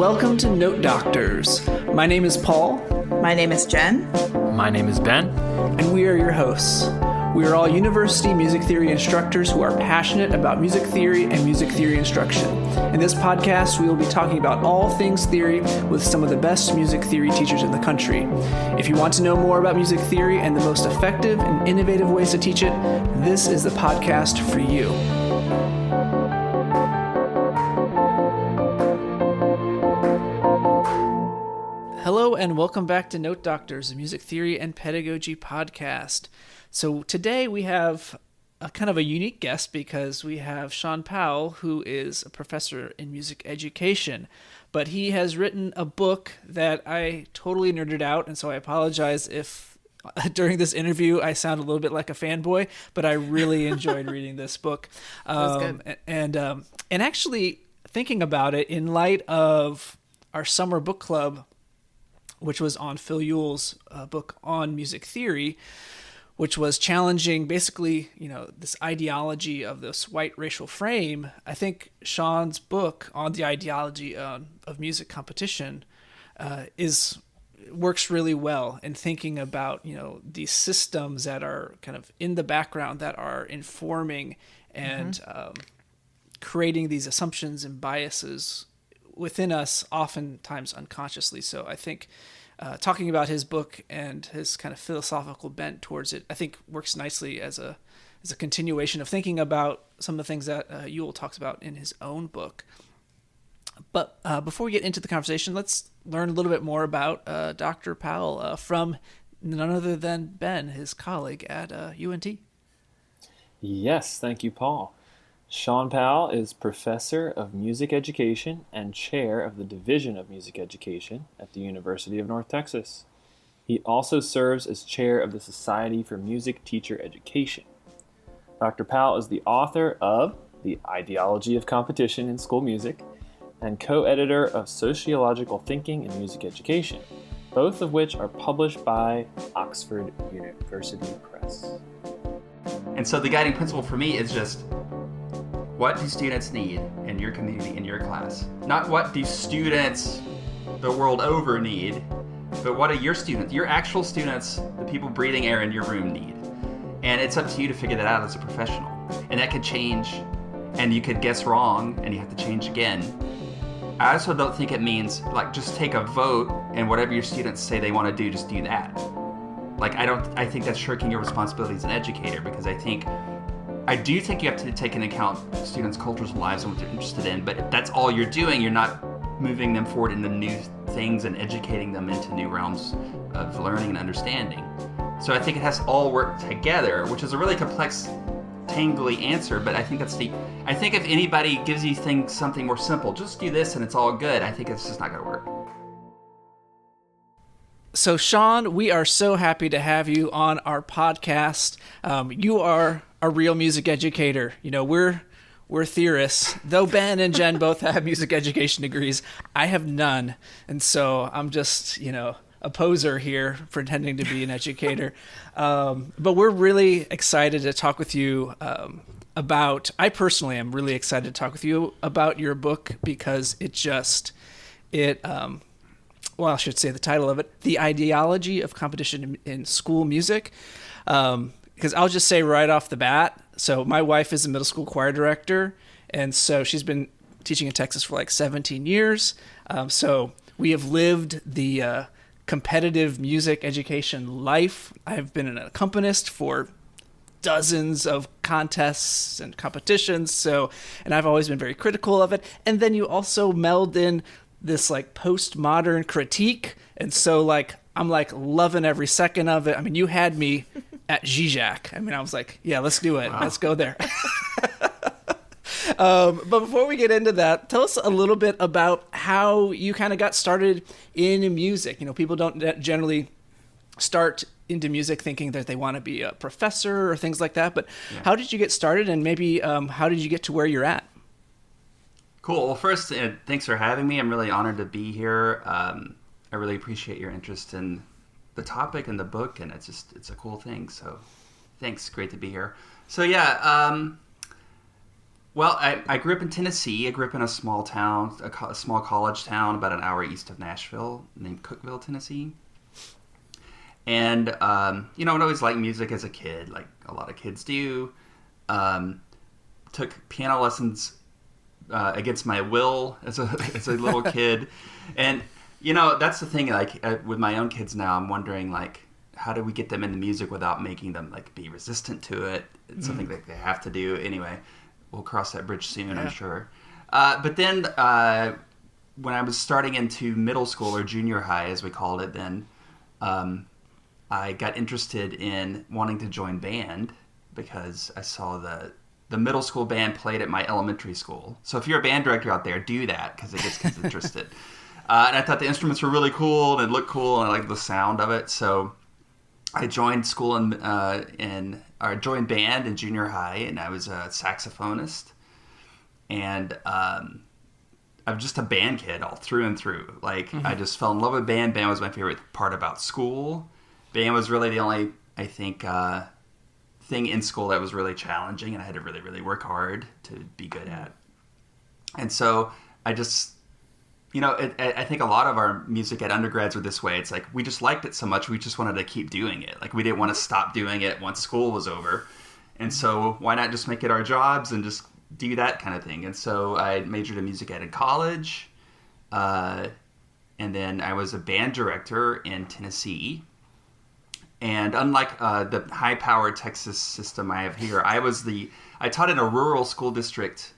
Welcome to Note Doctors. My name is Paul. My name is Jen. My name is Ben. And we are your hosts. We are all university music theory instructors who are passionate about music theory and music theory instruction. In this podcast, we will be talking about all things theory with some of the best music theory teachers in the country. If you want to know more about music theory and the most effective and innovative ways to teach it, this is the podcast for you. Hello and welcome back to Note Doctors, a music theory and pedagogy podcast. So today we have a kind of a unique guest because we have Sean Powell, who is a professor in music education, but he has written a book that I totally nerded out, and so I apologize if during this interview I sound a little bit like a fanboy, but I really enjoyed reading this book. That was good. And actually thinking about it in light of our summer book club, which was on Phil Ewell's book on music theory, which was challenging basically, you know, this ideology of this white racial frame. I think Sean's book on the ideology of music competition works really well in thinking about, you know, these systems that are kind of in the background that are informing and creating these assumptions and biases within us, oftentimes unconsciously. So I think talking about his book and his kind of philosophical bent towards it, I think works nicely as a continuation of thinking about some of the things that Ewell talks about in his own book. But before we get into the conversation, let's learn a little bit more about Dr. Powell from none other than Ben, his colleague at UNT. Yes, thank you, Paul. Sean Powell is professor of music education and chair of the Division of Music Education at the University of North Texas. He also serves as chair of the Society for Music Teacher Education. Dr. Powell is the author of The Ideology of Competition in School Music and co-editor of Sociological Thinking in Music Education, both of which are published by Oxford University Press. And so the guiding principle for me is just, what do students need in your community, in your class? Not what do students the world over need, but what do your students, your actual students, the people breathing air in your room need? And it's up to you to figure that out as a professional. And that could change, and you could guess wrong, and you have to change again. I also don't think it means, like, just take a vote and whatever your students say they want to do, just do that. Like, I think that's shirking your responsibility as an educator, because I do think you have to take into account students' cultures and lives and what they're interested in, but if that's all you're doing, you're not moving them forward into new things and educating them into new realms of learning and understanding. So I think it has to all work together, which is a really complex, tangly answer, but I think that's I think if anybody gives you things something more simple, just do this and it's all good, I think it's just not going to work. So Sean, we are so happy to have you on our podcast. You are a real music educator. You know, we're theorists, though Ben and Jen both have music education degrees. I have none, and so I'm just, you know, a poser here pretending to be an educator. But we're really excited to talk with you about. I personally am really excited to talk with you about your book because I should say the title of it, The Ideology of Competition in School Music. Because I'll just say right off the bat, so my wife is a middle school choir director, and so she's been teaching in Texas for like 17 years. So we have lived the competitive music education life. I've been an accompanist for dozens of contests and competitions, and I've always been very critical of it. And then you also meld in this like postmodern critique, and so like I'm like loving every second of it. I mean, you had me at Zizek. I mean, I was like, yeah, let's do it. Wow. Let's go there. But before we get into that, tell us a little bit about how you kind of got started in music. You know, people don't generally start into music thinking that they want to be a professor or things like that. But How did you get started, and maybe how did you get to where you're at? Cool. Well, first, thanks for having me. I'm really honored to be here. I really appreciate your interest in the topic and the book, and it's a cool thing, so thanks, great to be here. So Well, I grew up in Tennessee. I grew up in a small town, a small college town about an hour east of Nashville named Cookeville, Tennessee. And, you know, I always liked music as a kid, like a lot of kids do. Took piano lessons against my will as a little kid. And, you know, that's the thing, like, with my own kids now, I'm wondering, like, how do we get them into music without making them, like, be resistant to it? It's something that they have to do. Anyway, we'll cross that bridge soon, yeah. I'm sure. But then when I was starting into middle school or junior high, as we called it then, I got interested in wanting to join band because I saw the middle school band played at my elementary school. So if you're a band director out there, do that because it gets kids interested. And I thought the instruments were really cool and looked cool and I liked the sound of it. So I joined school joined band in junior high, and I was a saxophonist. And I'm just a band kid all through and through. Like, mm-hmm. I just fell in love with band. Band was my favorite part about school. Band was really the only, I think, thing in school that was really challenging, and I had to really, really work hard to be good at. And so I just, you know, I think a lot of our music at undergrads were this way. It's like, we just liked it so much, we just wanted to keep doing it. Like, we didn't want to stop doing it once school was over. And so why not just make it our jobs and just do that kind of thing. And so I majored in music ed in college. And then I was a band director in Tennessee. And unlike the high-powered Texas system I have here, I taught in a rural school district,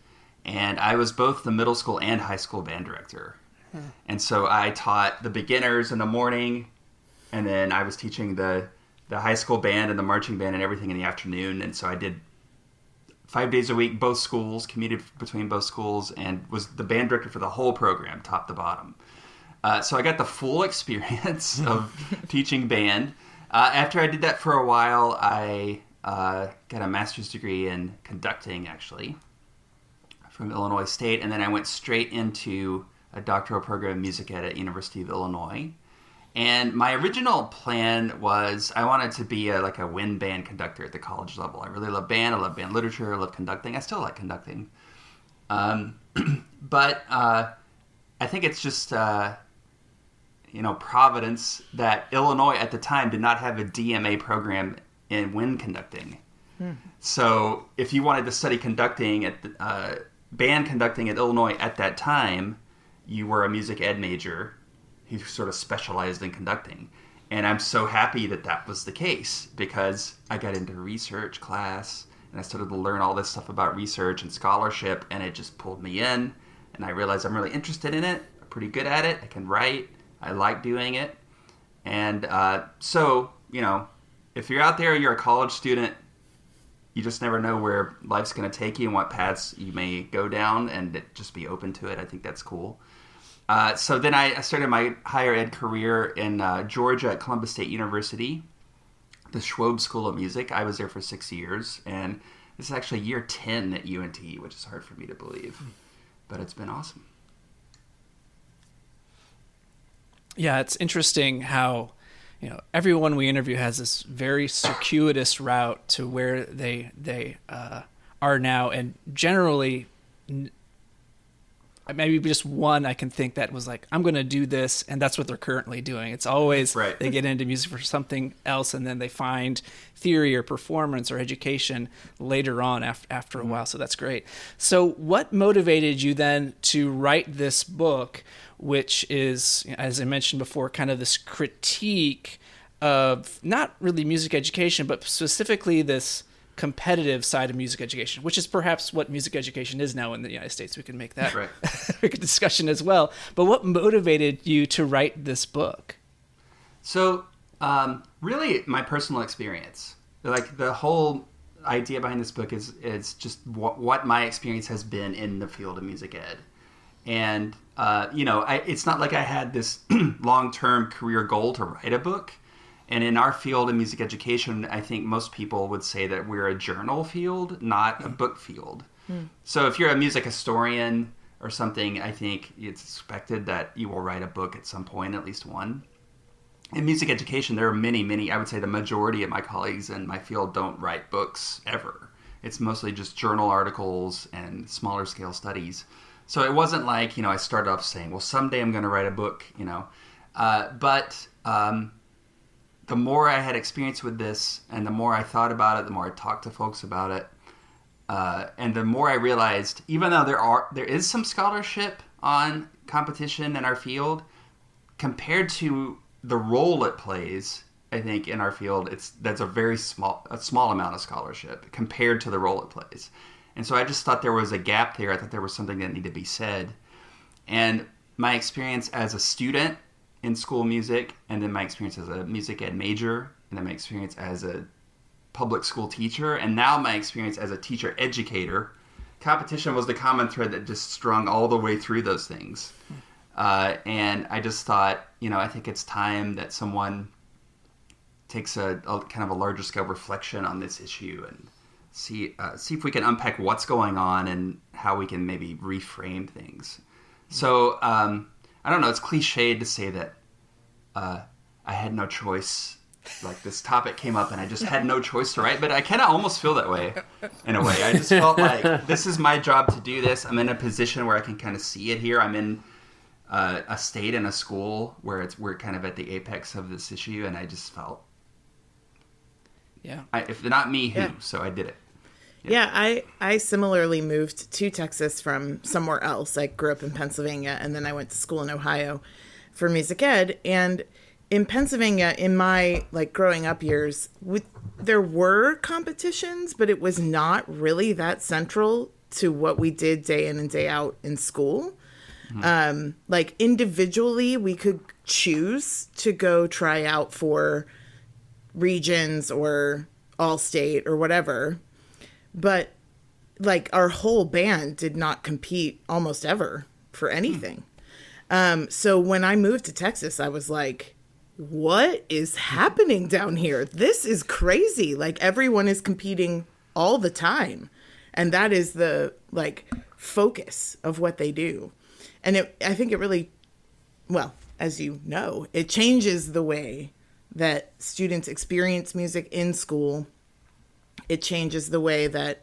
and I was both the middle school and high school band director. Huh. And so I taught the beginners in the morning, and then I was teaching the high school band and the marching band and everything in the afternoon. And so I did 5 days a week, both schools, commuted between both schools, and was the band director for the whole program, top to bottom. So I got the full experience of teaching band. After I did that for a while, I got a master's degree in conducting, actually, from Illinois State. And then I went straight into a doctoral program in music ed at University of Illinois. And my original plan was I wanted to be a wind band conductor at the college level. I really love band. I love band literature. I love conducting. I still like conducting. But I think it's just... providence that Illinois at the time did not have a DMA program in wind conducting. Hmm. So if you wanted to study conducting band conducting at Illinois at that time, you were a music ed major who sort of specialized in conducting. And I'm so happy that that was the case because I got into research class and I started to learn all this stuff about research and scholarship, and it just pulled me in. And I realized I'm really interested in it. I'm pretty good at it. I can write. I like doing it. And so, you know, if you're out there, you're a college student, you just never know where life's going to take you and what paths you may go down, and just be open to it. I think that's cool. So then I started my higher ed career in Georgia at Columbus State University, the Schwob School of Music. I was there for 6 years, and this is actually year 10 at UNT, which is hard for me to believe, but it's been awesome. Yeah, it's interesting how, you know, everyone we interview has this very circuitous route to where they are now, and generally, maybe just one I can think that was like, I'm going to do this, and that's what they're currently doing. It's always right. They get into music for something else, and then they find theory or performance or education later on after a while. So that's great. So what motivated you then to write this book, which is, as I mentioned before, kind of this critique of not really music education, but specifically this competitive side of music education, which is perhaps what music education is now in the United States. We can make that right. a discussion as well. But what motivated you to write this book? So really my personal experience, like the whole idea behind this book is just what my experience has been in the field of music ed. And, it's not like I had this long-term career goal to write a book. And in our field in music education, I think most people would say that we're a journal field, not a book field. Mm. So if you're a music historian or something, I think it's expected that you will write a book at some point, at least one. In music education, there are many, many, I would say the majority of my colleagues in my field don't write books ever. It's mostly just journal articles and smaller scale studies. So it wasn't like, I started off saying, well, someday I'm going to write a book, But the more I had experience with this and the more I thought about it, the more I talked to folks about it, and the more I realized, even though there is some scholarship on competition in our field, compared to the role it plays, I think in our field, that's a very small amount of scholarship compared to the role it plays. And so I just thought there was a gap there. I thought there was something that needed to be said. And my experience as a student in school music, and then my experience as a music ed major, and then my experience as a public school teacher, and now my experience as a teacher educator, competition was the common thread that just strung all the way through those things. And I just thought, I think it's time that someone takes a kind of a larger scale reflection on this issue and see if we can unpack what's going on and how we can maybe reframe things. So, I don't know, it's cliched to say that I had no choice. Like, this topic came up and I just had no choice to write, but I kind of almost feel that way in a way. I just felt like this is my job to do this. I'm in a position where I can kind of see it here. I'm in a state and a school where we're kind of at the apex of this issue, and I just felt, if not me, who? Yeah. So I did it. Yeah, I similarly moved to Texas from somewhere else. I grew up in Pennsylvania, and then I went to school in Ohio for music ed. And in Pennsylvania, in my growing up years, there were competitions, but it was not really that central to what we did day in and day out in school. Mm-hmm. Individually, we could choose to go try out for regions or all-state or whatever. But our whole band did not compete almost ever for anything. So when I moved to Texas, I was like, what is happening down here? This is crazy. Everyone is competing all the time. And that is the focus of what they do. And I think it really, as it changes the way that students experience music in school. It changes the way that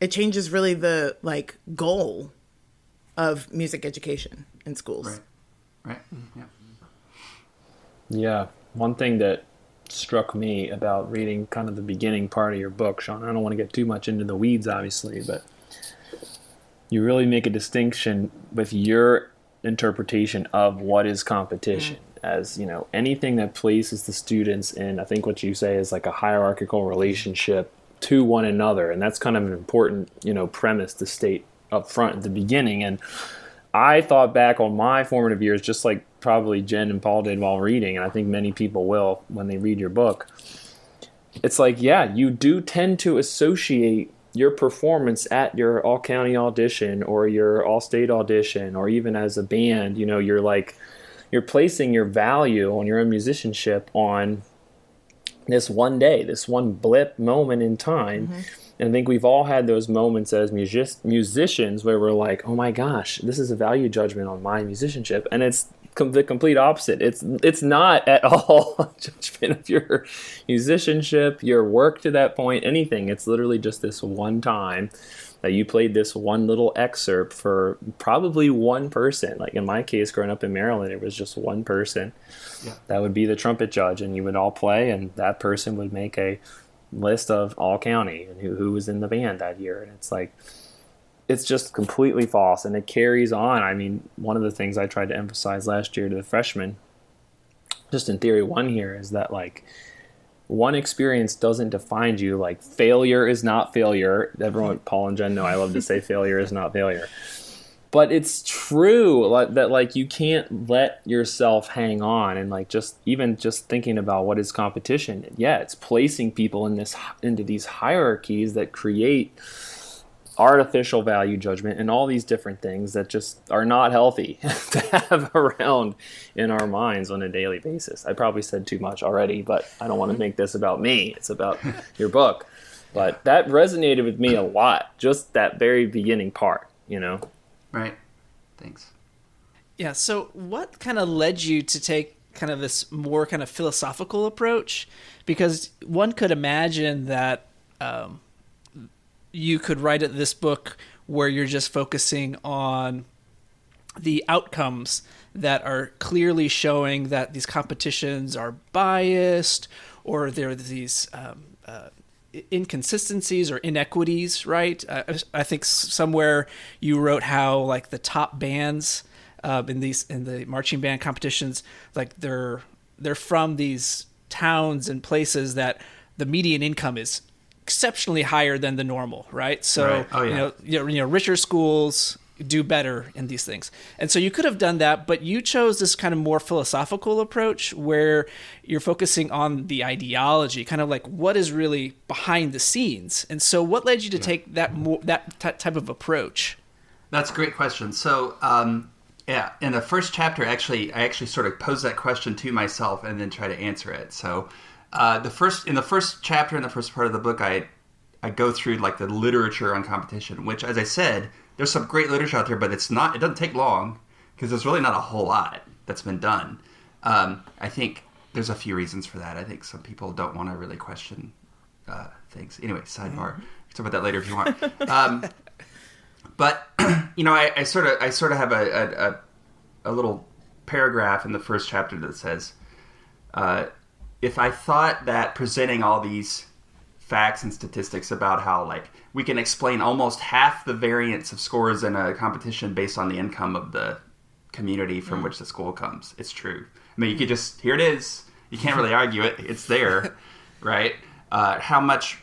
it changes really the goal of music education in schools. Right. Yeah. Yeah. One thing that struck me about reading kind of the beginning part of your book, Sean, I don't want to get too much into the weeds, obviously, but you really make a distinction with your interpretation of what is competition. Mm-hmm. As anything that places the students in, I think what you say is a hierarchical relationship to one another, and that's kind of an important premise to state up front at the beginning. And I thought back on my formative years, just like probably Jen and Paul did while reading, and I think many people will when they read your book. It's you do tend to associate your performance at your all-county audition or your all-state audition, or even as a band, you're placing your value on your own musicianship on this one day, this one blip moment in time. Mm-hmm. And I think we've all had those moments as musicians where we're like, oh my gosh, this is a value judgment on my musicianship. And it's the complete opposite. It's not at all a judgment of your musicianship, your work to that point, anything. It's literally just this one time that you played this one little excerpt for probably one person. In my case, growing up in Maryland, it was just one person. Yeah. That would be the trumpet judge, and you would all play, and that person would make a list of all county and who was in the band that year. And it's just completely false, and it carries on. I mean, one of the things I tried to emphasize last year to the freshmen, just in theory one here, is that one experience doesn't define you. Failure is not failure. Everyone, Paul and Jen know I love to say failure is not failure. But it's true that you can't let yourself hang on. And just thinking about what is competition. Yeah, it's placing people into these hierarchies that create artificial value judgment and all these different things that just are not healthy to have around in our minds on a daily basis. I probably said too much already, but I don't want to make this about me. It's about your book. But that resonated with me a lot, just that very beginning part, Right. Thanks. Yeah, so what kind of led you to take kind of this more kind of philosophical approach? Because one could imagine that you could write at this book where you're just focusing on the outcomes that are clearly showing that these competitions are biased, or there are these inconsistencies or inequities, right? I think somewhere you wrote how like the top bands in the marching band competitions, like they're from these towns and places that the median income is exceptionally higher than the normal, right? So right. Oh, yeah. you know, richer schools do better in these things. And so you could have done that, but you chose this kind of more philosophical approach where you're focusing on the ideology, kind of like what is really behind the scenes. And so what led you to take that type of approach? That's a great question. So, yeah, in the first chapter, I actually sort of posed that question to myself and then try to answer it. So in the first part of the book, I go through like the literature on competition, which, as I said, there's some great literature out there, but it doesn't take long because there's really not a whole lot that's been done. I think there's a few reasons for that. I think some people don't want to really question things. Anyway, sidebar. We can talk about that later if you want. But you know, I sort of have a little paragraph in the first chapter that says, if I thought that presenting all these facts and statistics about how like we can explain almost half the variance of scores in a competition based on the income of the community from which the school comes. It's true. I mean, you could just, here it is. You can't really argue it. It's there, right? How much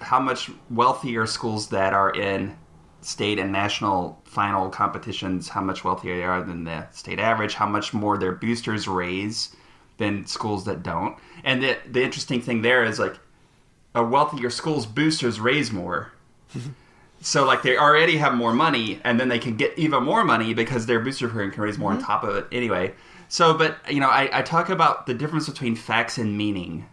wealthier schools that are in state and national final competitions, how much wealthier they are than the state average, how much more their boosters raise than schools that don't. And the interesting thing there is like, a wealthier school's boosters raise more. So like they already have more money, and then they can get even more money because their booster program can raise more on top of it anyway. So, but you know, I talk about the difference between facts and meaning.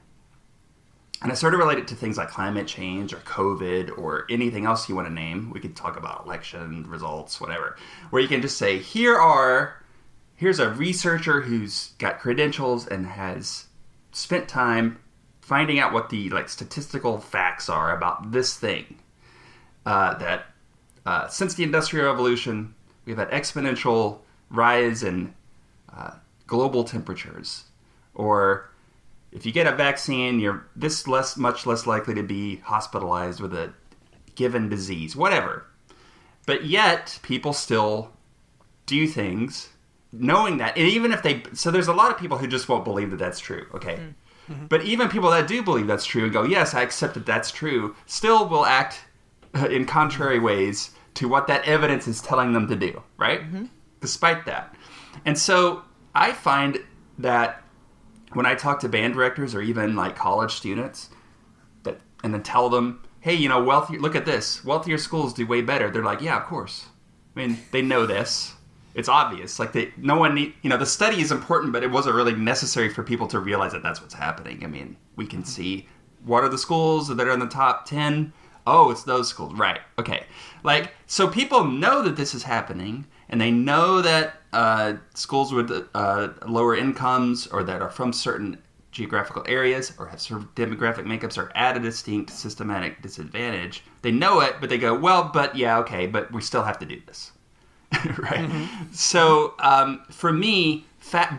And I sort of relate it to things like climate change or COVID or anything else you want to name. We could talk about election results, whatever, where you can just say, here's a researcher who's got credentials and has spent time finding out what the like statistical facts are about this thing, that since the Industrial Revolution, we've had exponential rise in global temperatures. Or if you get a vaccine, you're much less likely to be hospitalized with a given disease, whatever. But yet, people still do things knowing that. And even if so there's a lot of people who just won't believe that that's true, okay? Mm. Mm-hmm. But even people that do believe that's true and go, yes, I accept that that's true, still will act in contrary ways to what that evidence is telling them to do, right? Mm-hmm. Despite that. And so I find that when I talk to band directors or even like college students and then tell them, hey, you know, look at this. Wealthier schools do way better. They're like, yeah, of course. I mean, they know this. It's obvious. Like the study is important, but it wasn't really necessary for people to realize that that's what's happening. I mean, we can see what are the schools that are in the top 10. Oh, it's those schools. Right. Okay. Like, so people know that this is happening, and they know that schools with lower incomes or that are from certain geographical areas or have certain demographic makeups are at a distinct systematic disadvantage. They know it, but they go, well, but yeah, okay, but we still have to do this. Right. Mm-hmm. So for me,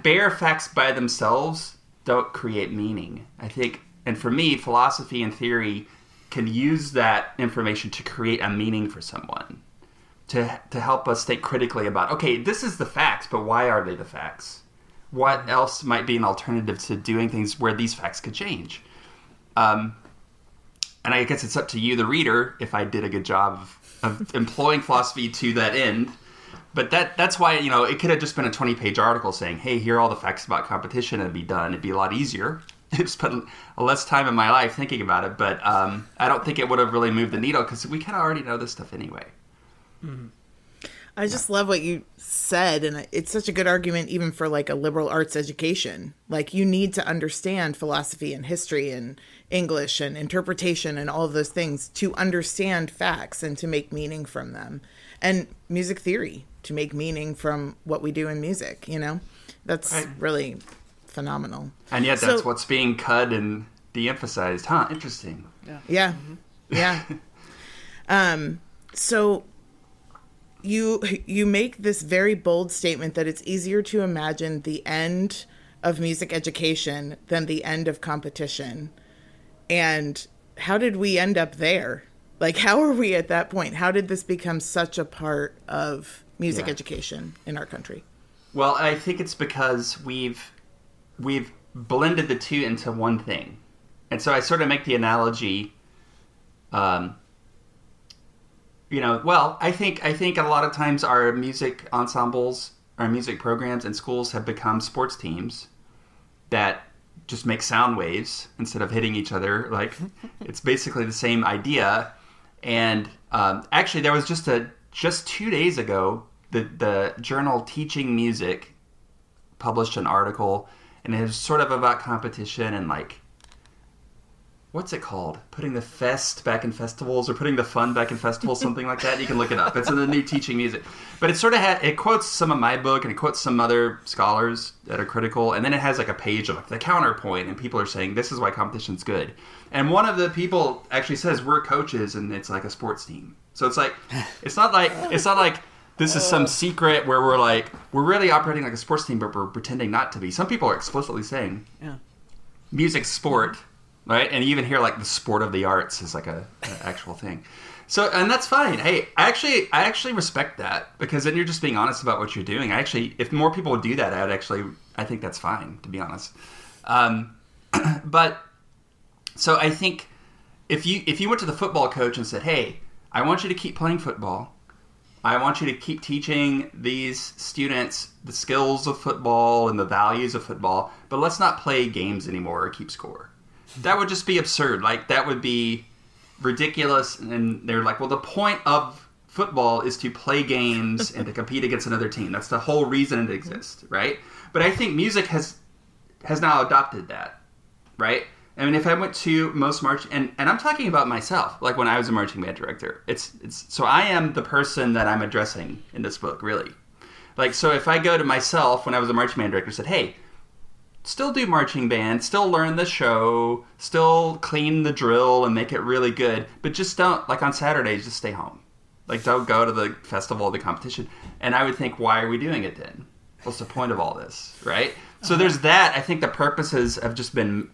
bare facts by themselves don't create meaning, I think. And for me, philosophy and theory can use that information to create a meaning for someone, to help us think critically about, okay, this is the facts, but why are they the facts? What else might be an alternative to doing things where these facts could change? And I guess it's up to you, the reader, if I did a good job of employing philosophy to that end. But that's why, you know, it could have just been a 20-page article saying, hey, here are all the facts about competition, and it'd be done. It'd be a lot easier. It's spent less time in my life thinking about it. But I don't think it would have really moved the needle because we kind of already know this stuff anyway. Mm-hmm. I just love what you said. And it's such a good argument even for like a liberal arts education. Like you need to understand philosophy and history and English and interpretation and all of those things to understand facts and to make meaning from them. And music theory, to make meaning from what we do in music, you know? That's really phenomenal. And yet that's what's being cut and de-emphasized. Huh, interesting. Yeah. Yeah. Mm-hmm. Yeah. So you make this very bold statement that it's easier to imagine the end of music education than the end of competition. And how did we end up there? Like, how are we at that point? How did this become such a part of music education in our country? Well, I think it's because we've blended the two into one thing. And so I sort of make the analogy, I think a lot of times our music ensembles, our music programs in schools have become sports teams that just make sound waves instead of hitting each other. Like, it's basically the same idea. And actually, there was just 2 days ago, the journal Teaching Music published an article, and it was sort of about competition and, like, what's it called? Putting the fest back in festivals, or putting the fun back in festivals, something like that. You can look it up. It's in the new Teaching Music. But it sort of it quotes some of my book, and it quotes some other scholars that are critical. And then it has like a page of like the counterpoint, and people are saying, this is why competition's good. And one of the people actually says, we're coaches, and it's like a sports team. So it's like, it's not like this is some secret where we're really operating like a sports team, but we're pretending not to be. Some people are explicitly saying, music, sport. Right, and you even hear like the sport of the arts is like an actual thing. So, and that's fine. Hey, I actually respect that, because then you're just being honest about what you're doing. I actually, if more people would do that, I think that's fine, to be honest. But so I think if you went to the football coach and said, "Hey, I want you to keep playing football. I want you to keep teaching these students the skills of football and the values of football, but let's not play games anymore or keep score." That would just be absurd. Like, that would be ridiculous. And they're like, well, the point of football is to play games and to compete against another team. That's the whole reason it exists, right? But I think music has now adopted that, right? I mean, if I went to most march, and I'm talking about myself, like when I was a marching band director, it's so I am the person that I'm addressing in this book, really. Like, so if I go to myself when I was a marching band director and said, hey, still do marching band, still learn the show, still clean the drill and make it really good, but just don't, like on Saturdays, just stay home. Like, don't go to the festival, the competition. And I would think, why are we doing it then? What's the point of all this, right? So there's that. I think the purposes have just been,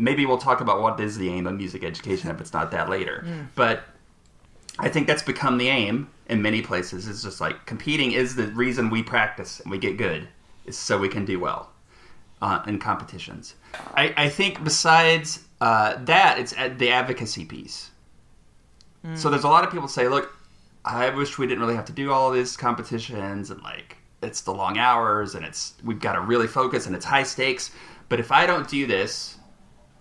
maybe we'll talk about what is the aim of music education if it's not that later. Yeah. But I think that's become the aim in many places. It's just like competing is the reason we practice and we get good, is so we can do well. In competitions. I think besides that, it's at the advocacy piece. Mm. So there's a lot of people say, look, I wish we didn't really have to do all these competitions, and like it's the long hours, and we've got to really focus, and it's high stakes. But if I don't do this,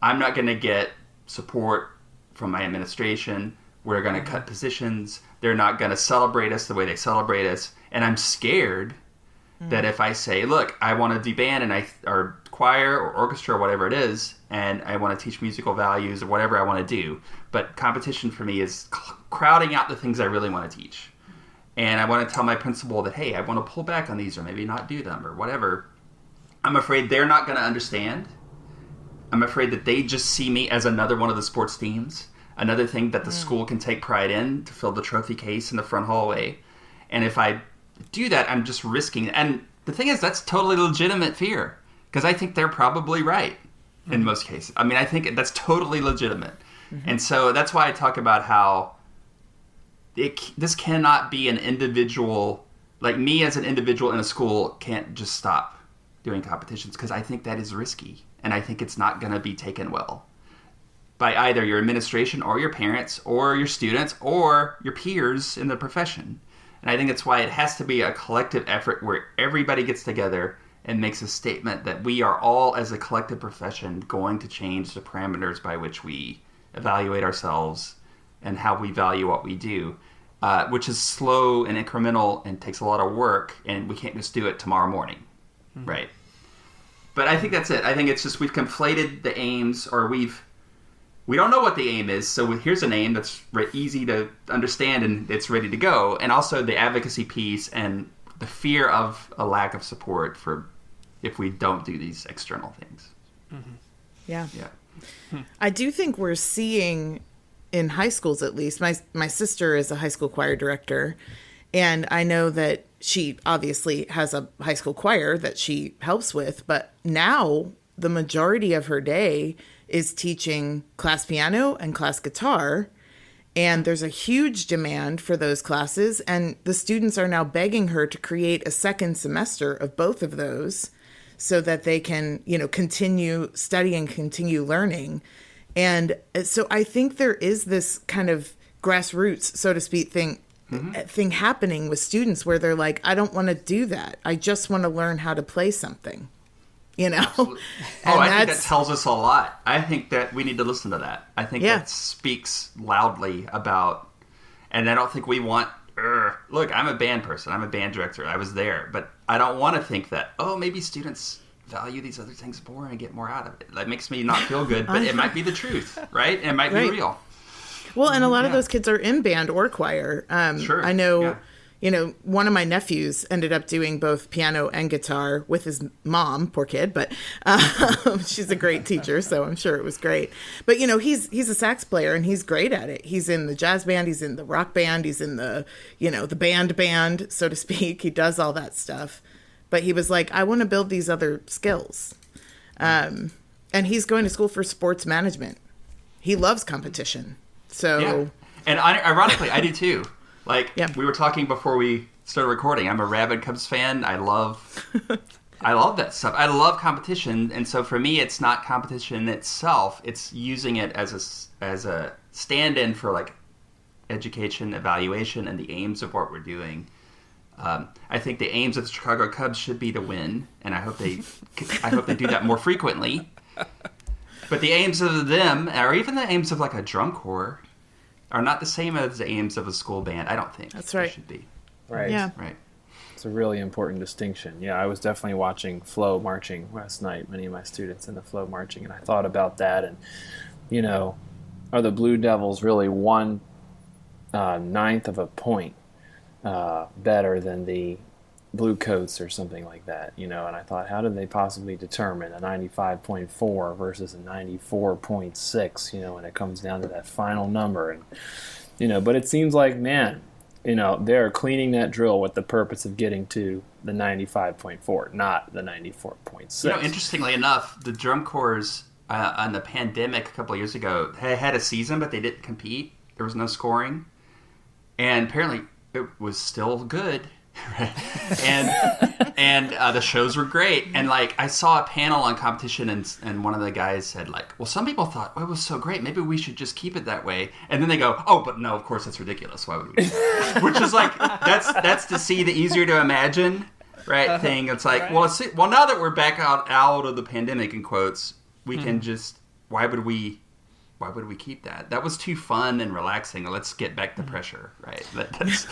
I'm not going to get support from my administration. We're going to cut positions. They're not going to celebrate us the way they celebrate us. And I'm scared that if I say, look, I want to do band or choir or orchestra or whatever it is, and I want to teach musical values or whatever I want to do, but competition for me is crowding out the things I really want to teach. And I want to tell my principal that, hey, I want to pull back on these or maybe not do them or whatever. I'm afraid they're not going to understand. I'm afraid that they just see me as another one of the sports teams, another thing that the school can take pride in to fill the trophy case in the front hallway. And if I do that, I'm just risking. And the thing is, that's totally legitimate fear, because I think they're probably right in most cases. I mean, I think that's totally legitimate. Mm-hmm. And so that's why I talk about how this cannot be an individual, like me as an individual in a school can't just stop doing competitions, because I think that is risky, and I think it's not going to be taken well by either your administration or your parents or your students or your peers in the profession. And I think that's why it has to be a collective effort where everybody gets together and makes a statement that we are all, as a collective profession, going to change the parameters by which we evaluate ourselves and how we value what we do, which is slow and incremental and takes a lot of work, and we can't just do it tomorrow morning, right? But I think that's it. I think it's just we've conflated the aims, or we don't know what the aim is, so here's an aim that's easy to understand and it's ready to go. And also the advocacy piece and the fear of a lack of support for if we don't do these external things. Mm-hmm. Yeah. I do think we're seeing in high schools, at least. My sister is a high school choir director, and I know that she obviously has a high school choir that she helps with, but now the majority of her day is teaching class piano and class guitar. And there's a huge demand for those classes, and the students are now begging her to create a second semester of both of those so that they can, you know, continue studying, continue learning. And so I think there is this kind of grassroots, so to speak, thing happening with students where they're like, I don't want to do that. I just want to learn how to play something, you know? Absolutely. Oh, I think that tells us a lot. I think that we need to listen to that. I think that speaks loudly about, and I don't think we want, look, I'm a band person. I'm a band director. I was there, but I don't want to think that, oh, maybe students value these other things more and get more out of it. That makes me not feel good, but it might be the truth, right? And it might be real. Well, and a lot of those kids are in band or choir. Sure. I know, you know, one of my nephews ended up doing both piano and guitar with his mom, poor kid, but she's a great teacher, so I'm sure it was great. But, you know, he's a sax player, and he's great at it. He's in the jazz band, he's in the rock band, he's in the, you know, the band, so to speak. He does all that stuff. But he was like, I want to build these other skills. And he's going to school for sports management. He loves competition. So, and ironically, I do too. Like we were talking before we started recording, I'm a rabid Cubs fan. I love that stuff. I love competition, and so for me, it's not competition itself. It's using it as a stand-in for like education, evaluation, and the aims of what we're doing. I think the aims of the Chicago Cubs should be to win, and I hope they do that more frequently. But the aims of them, or even the aims of like a drum corps, are not the same as the aims of a school band, I don't think. That's right. They should be. Right. Yeah. Right. It's a really important distinction. Yeah, I was definitely watching Flow Marching last night, many of my students in the Flow Marching, and I thought about that. And, you know, are the Blue Devils really 1/9 of a point better than the Blue Coats or something like that, you know? And I thought, how did they possibly determine a 95.4 versus a 94.6, you know, when it comes down to that final number? And, you know, but it seems like, man, you know, they're cleaning that drill with the purpose of getting to the 95.4, not the 94.6. You know, interestingly enough, the drum corps on the pandemic a couple of years ago had a season, but they didn't compete. There was no scoring. And apparently it was still good. Right. And the shows were great. And like I saw a panel on competition, and one of the guys said like, well, some people thought, well, it was so great, maybe we should just keep it that way. And then they go, oh, but no, of course that's ridiculous. Why would we do that? Which is like that's to see the easier to imagine right thing. It's like right. well now that we're back out of the pandemic in quotes, we can just why would we keep that? That was too fun and relaxing. Let's get back to pressure, right? That's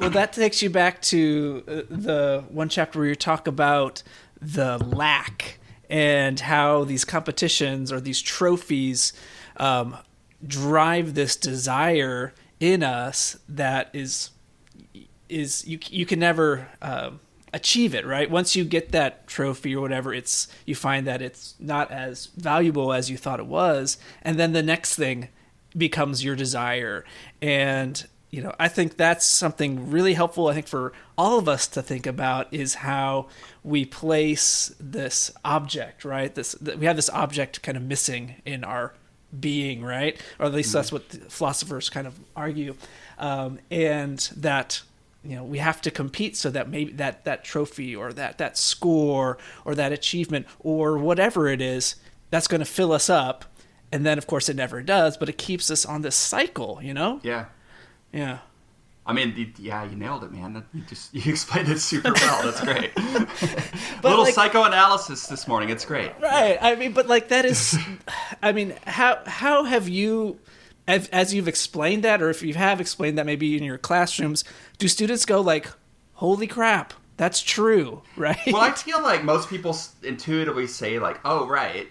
Well, that takes you back to the one chapter where you talk about the lack and how these competitions or these trophies drive this desire in us that is you can never achieve it, right? Once you get that trophy or whatever, it's you find that it's not as valuable as you thought it was, and then the next thing becomes your desire. And you know, I think that's something really helpful, I think, for all of us to think about, is how we place this object, right? We have this object kind of missing in our being, right? Or at least that's what philosophers kind of argue. And that, you know, we have to compete so that maybe that trophy or that score or that achievement or whatever it is, that's going to fill us up. And then, of course, it never does, but it keeps us on this cycle, you know? Yeah. Yeah. I mean, yeah, you nailed it, man. You explained it super well. That's great. A little like, psychoanalysis this morning. It's great. Right. I mean, but like that is, I mean, how have you, as you've explained that, or if you have explained that maybe in your classrooms, do students go like, holy crap, that's true, right? Well, I feel like most people intuitively say like, oh, right.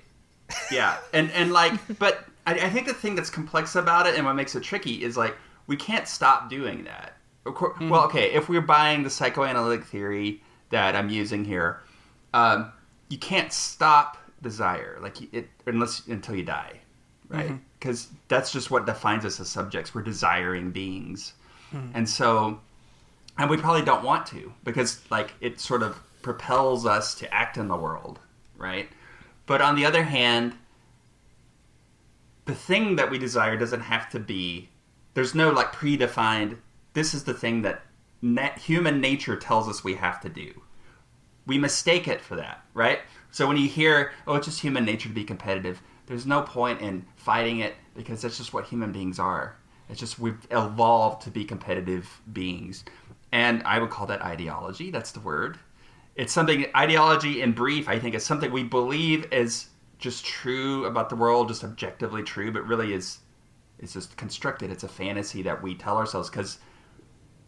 Yeah. And like, but I think the thing that's complex about it and what makes it tricky is like, we can't stop doing that. Of course, well, okay, if we're buying the psychoanalytic theory that I'm using here, you can't stop desire, like until you die, right? because that's just what defines us as subjects. We're desiring beings. Mm-hmm. And so, and we probably don't want to, because like it sort of propels us to act in the world, right? But on the other hand, the thing that we desire doesn't have to be, there's no like predefined, this is the thing that human nature tells us we have to do. We mistake it for that, right? So when you hear, oh, it's just human nature to be competitive, there's no point in fighting it, because that's just what human beings are. It's just we've evolved to be competitive beings. And I would call that ideology. That's the word. It's something, ideology in brief, I think, is something we believe is just true about the world, just objectively true, but really is, it's just constructed. It's a fantasy that we tell ourselves, because,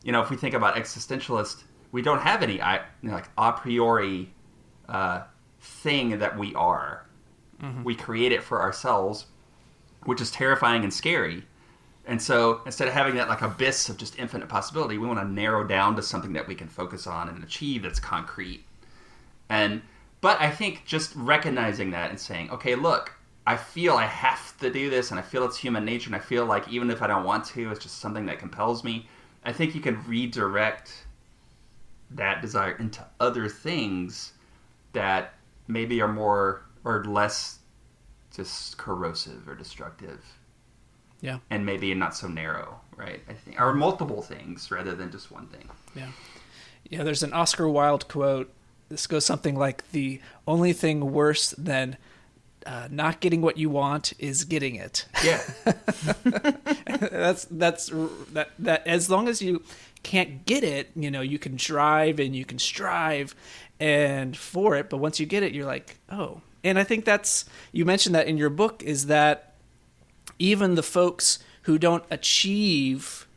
you know, if we think about existentialists, we don't have any, you know, like a priori thing that we are. Mm-hmm. We create it for ourselves, which is terrifying and scary. And so instead of having that like abyss of just infinite possibility, we want to narrow down to something that we can focus on and achieve that's concrete. And but I think just recognizing that and saying, okay, look, I feel I have to do this, and I feel it's human nature, and I feel like even if I don't want to, it's just something that compels me. I think you can redirect that desire into other things that maybe are more or less just corrosive or destructive. Yeah. And maybe not so narrow, right? I think, or multiple things rather than just one thing. Yeah. Yeah, there's an Oscar Wilde quote. This goes something like, the only thing worse than not getting what you want is getting it. Yeah. That's as long as you can't get it, you know, you can drive and you can strive and for it, but once you get it, you're like, oh. And I think that's, you mentioned that in your book, is that even the folks who don't achieve,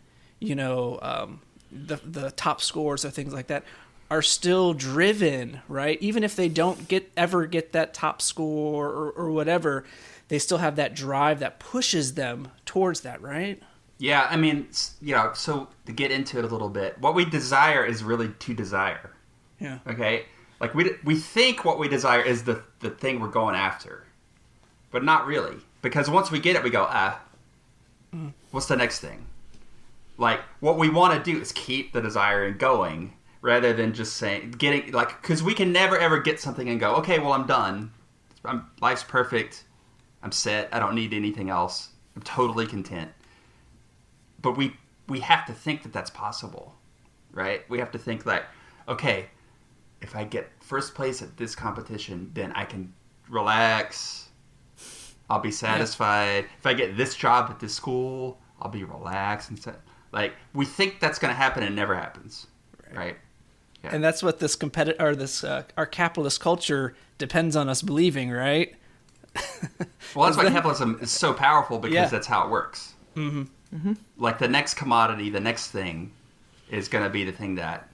you know, the top scores or things like that, are still driven, right? Even if they don't ever get that top score or whatever, they still have that drive that pushes them towards that, right? Yeah, I mean, you know, so to get into it a little bit, what we desire is really to desire. Yeah. Okay? Like we think what we desire is the thing we're going after, but not really. Because once we get it, we go, what's the next thing? Like what we want to do is keep the desire going, rather than just saying, getting, like, because we can never ever get something and go, okay, well, I'm done. Life's perfect. I'm set. I don't need anything else. I'm totally content. But we have to think that that's possible, right? We have to think like, okay, if I get first place at this competition, then I can relax. I'll be satisfied. Yeah. If I get this job at this school, I'll be relaxed. And like, we think that's going to happen and it never happens, right? Yeah. And that's what this our capitalist culture depends on us believing, right? Well, that's why capitalism is so powerful, because that's how it works. Mm-hmm. Mm-hmm. Like the next commodity, the next thing is going to be the thing that,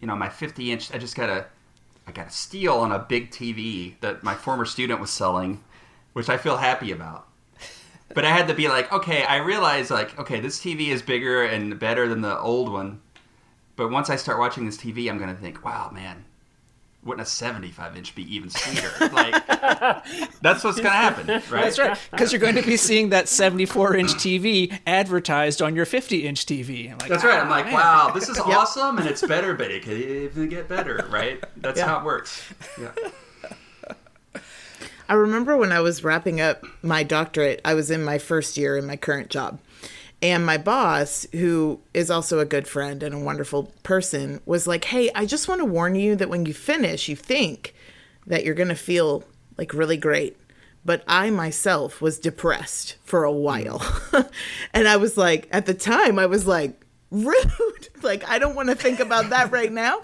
you know, my 50-inch, I got a steal on a big TV that my former student was selling, which I feel happy about. But I had to be like, okay, I realize, like, okay, this TV is bigger and better than the old one. But once I start watching this TV, I'm going to think, wow, man, wouldn't a 75-inch be even sweeter? Like, that's what's going to happen, right? That's right, because you're going to be seeing that 74-inch TV advertised on your 50-inch TV. I'm like, that's right. I'm like, man, wow, this is awesome, and it's better, but it could even get better, right? That's how it works. Yeah. I remember when I was wrapping up my doctorate, I was in my first year in my current job. And my boss, who is also a good friend and a wonderful person, was like, hey, I just want to warn you that when you finish, you think that you're going to feel like really great. But I myself was depressed for a while. And I was like, at the time, I was like, rude. Like, I don't want to think about that right now.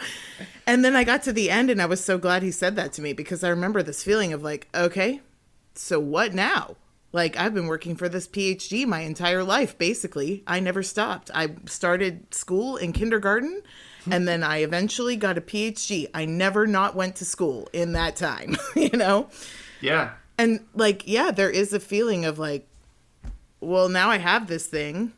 And then I got to the end and I was so glad he said that to me, because I remember this feeling of like, okay, so what now? Like, I've been working for this PhD my entire life, basically. I never stopped. I started school in kindergarten, and then I eventually got a PhD. I never not went to school in that time, you know? Yeah. And like, yeah, there is a feeling of like, well, now I have this thing.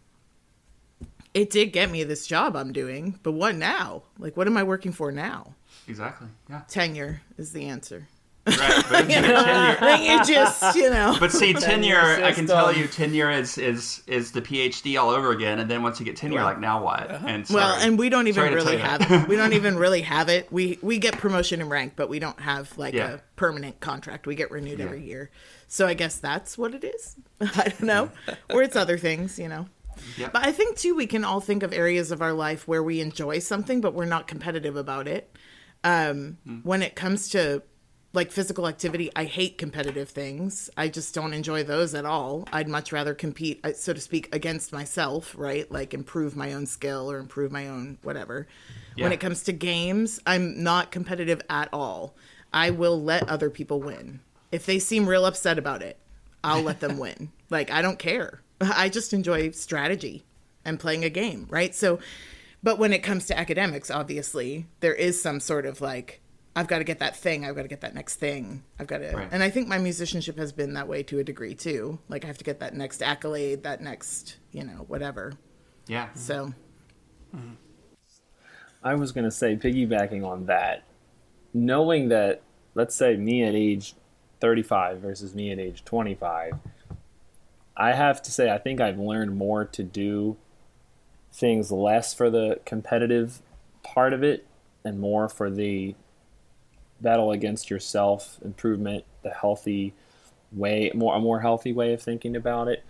It did get me this job I'm doing, but what now? Like, what am I working for now? Exactly. Yeah. Tenure is the answer. Right, but you know, tenure. Like it just, you know. But see, tenure, I can tell you, tenure is the PhD all over again. And then once you get tenure, like now what? And and we don't even really have it. We don't even really have it. We get promotion and rank, but we don't have like a permanent contract. We get renewed every year. So I guess that's what it is. I don't know, or it's other things, you know. Yep. But I think too, we can all think of areas of our life where we enjoy something, but we're not competitive about it. When it comes to like physical activity, I hate competitive things. I just don't enjoy those at all. I'd much rather compete, so to speak, against myself, right? Like improve my own skill or improve my own whatever. Yeah. When it comes to games, I'm not competitive at all. I will let other people win. If they seem real upset about it, I'll let them win. Like, I don't care. I just enjoy strategy and playing a game, right? So, but when it comes to academics, obviously, there is some sort of like, I've got to get that thing. I've got to get that next thing. I've got to. Right. And I think my musicianship has been that way to a degree, too. Like, I have to get that next accolade, that next, you know, whatever. Yeah. So. I was going to say, piggybacking on that, knowing that, let's say, me at age 35 versus me at age 25, I have to say, I think I've learned more to do things less for the competitive part of it and more for the battle against yourself, improvement, the healthy way, a more healthy way of thinking about it.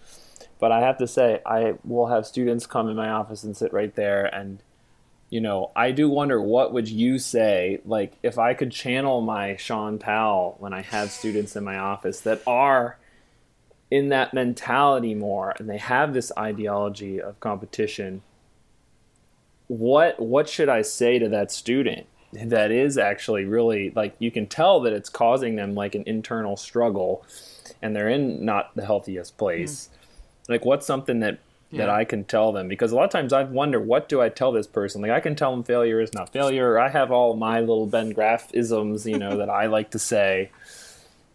But I have to say, I will have students come in my office and sit right there, and you know, I do wonder, what would you say, like if I could channel my Sean Powell when I have students in my office that are in that mentality more and they have this ideology of competition, what should I say to that student? That is actually really, like, you can tell that it's causing them like an internal struggle and they're in not the healthiest place. Like, what's something that I can tell them? Because a lot of times I wonder, what do I tell this person? Like, I can tell them failure is not failure. I have all my little Ben Graff-isms, you know, that I like to say.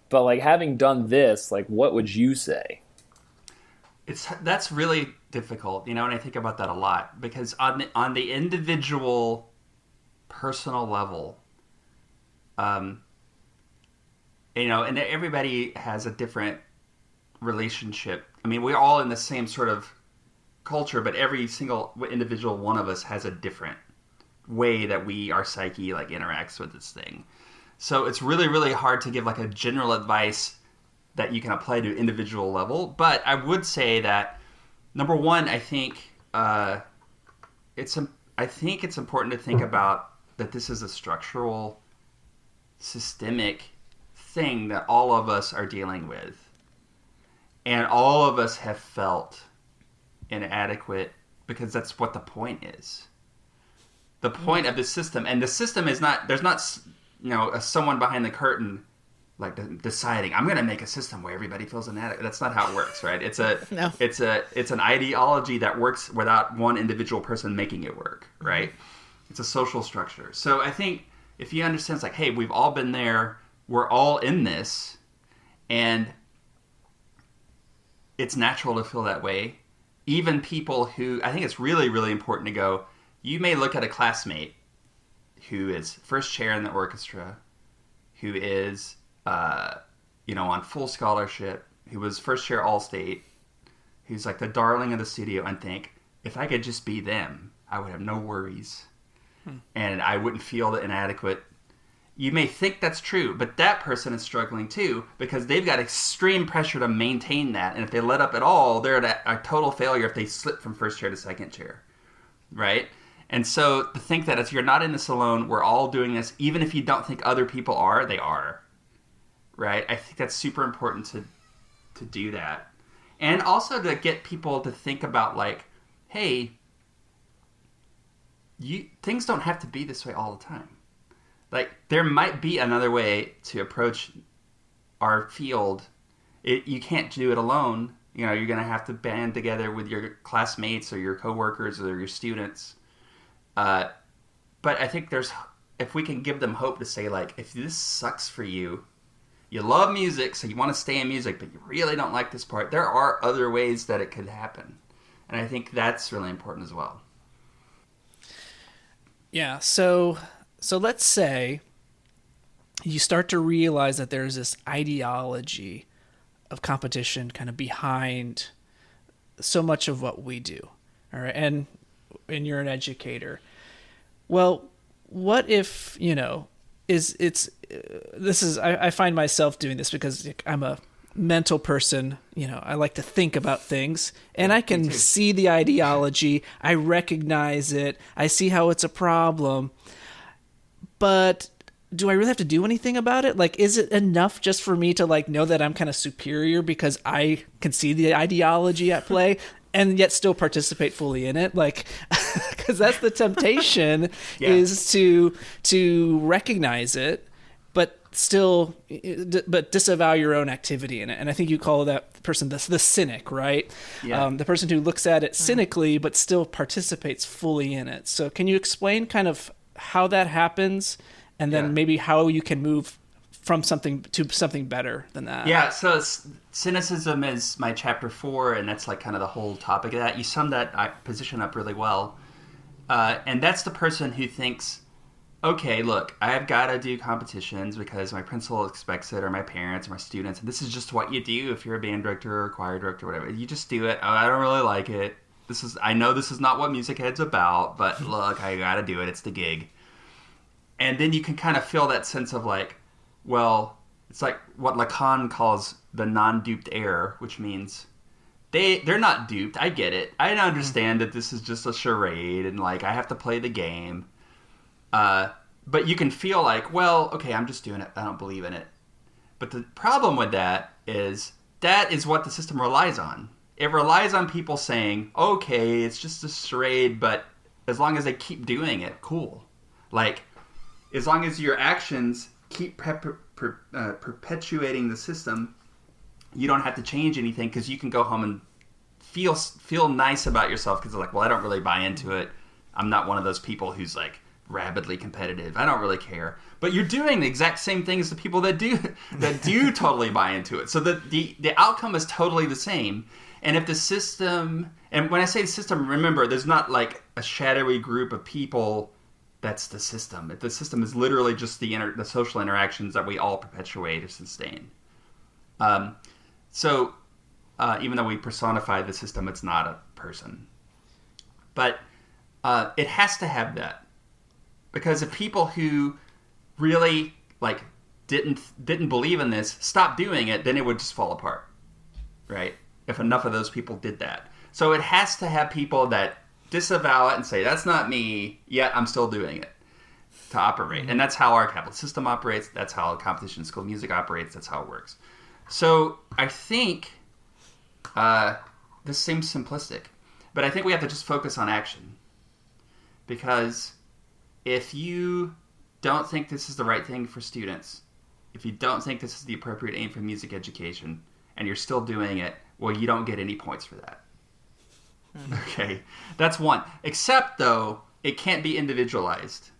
But like, having done this, like, what would you say? That's really difficult, you know, and I think about that a lot, because on the individual personal level, you know, and everybody has a different relationship. I mean, we're all in the same sort of culture, but every single individual one of us has a different way that our psyche like interacts with this thing. So it's really, really hard to give like a general advice that you can apply to individual level. But I would say that, number one, I think it's important to think about that this is a structural, systemic thing that all of us are dealing with. And all of us have felt inadequate, because that's what the point is. The point of the system, and the system is not, there's not, you know, someone behind the curtain like deciding, I'm going to make a system where everybody feels inadequate. That's not how it works, right? It's an ideology that works without one individual person making it work, right? It's a social structure. So I think if you understand, it's like, hey, we've all been there, we're all in this, and it's natural to feel that way. Even people who, I think it's really, really important to go, you may look at a classmate who is first chair in the orchestra, who is, you know, on full scholarship, who was first chair All-State, who's like the darling of the studio, and think, if I could just be them, I would have no worries. And I wouldn't feel inadequate. You may think that's true, but that person is struggling too, because they've got extreme pressure to maintain that. And if they let up at all, they're at a total failure if they slip from first chair to second chair, right? And so to think that if you're not in this alone, we're all doing this, even if you don't think other people are, they are, right? I think that's super important to do that. And also to get people to think about like, hey, things don't have to be this way all the time. Like, there might be another way to approach our field. You can't do it alone. You know, you're going to have to band together with your classmates or your coworkers or your students. But I think if we can give them hope to say, like, if this sucks for you, you love music, so you want to stay in music, but you really don't like this part, there are other ways that it could happen. And I think that's really important as well. Yeah, so let's say you start to realize that there's this ideology of competition kind of behind so much of what we do. All right. And you're an educator. Well, what if, you know, I find myself doing this because I'm a mental person, you know, I like to think about things, and I can see the ideology. I recognize it. I see how it's a problem, but do I really have to do anything about it? Like, is it enough just for me to like know that I'm kind of superior because I can see the ideology at play and yet still participate fully in it? Like, because that's the temptation is to recognize it, but disavow your own activity in it. And I think you call that person the cynic, right? Yeah. The person who looks at it cynically, but still participates fully in it. So can you explain kind of how that happens, and then maybe how you can move from something to something better than that? Yeah, so cynicism is my chapter 4, and that's like kind of the whole topic of that. You summed that position up really well. And that's the person who thinks, okay, look, I've got to do competitions because my principal expects it, or my parents, or my students, and this is just what you do if you're a band director or choir director or whatever. You just do it. Oh, I don't really like it. I know this is not what Music Head's about, but look, I got to do it. It's the gig. And then you can kind of feel that sense of like, well, it's like what Lacan calls the non-duped error, which means they're not duped. I get it. I understand that this is just a charade, and like I have to play the game. But you can feel like, well, okay, I'm just doing it. I don't believe in it. But the problem with that is what the system relies on. It relies on people saying, okay, it's just a charade, but as long as they keep doing it, cool. Like, as long as your actions keep perpetuating the system, you don't have to change anything because you can go home and feel nice about yourself because they're like, well, I don't really buy into it. I'm not one of those people who's like rabidly competitive. I don't really care. But you're doing the exact same thing as the people that do totally buy into it. So the outcome is totally the same. And if the system, and when I say the system, remember, there's not like a shadowy group of people. That's the system. The system is literally just the social interactions that we all perpetuate or sustain. So even though we personify the system, it's not a person. But it has to have that. Because if people who really like didn't believe in this stopped doing it, then it would just fall apart, right? If enough of those people did that. So it has to have people that disavow it and say, that's not me, yet I'm still doing it to operate. Mm-hmm. And that's how our capitalist system operates. That's how competition in school music operates. That's how it works. So I think this seems simplistic, but I think we have to just focus on action. Because if you don't think this is the right thing for students, if you don't think this is the appropriate aim for music education, and you're still doing it, well, you don't get any points for that. Okay, that's one. Except, though, it can't be individualized,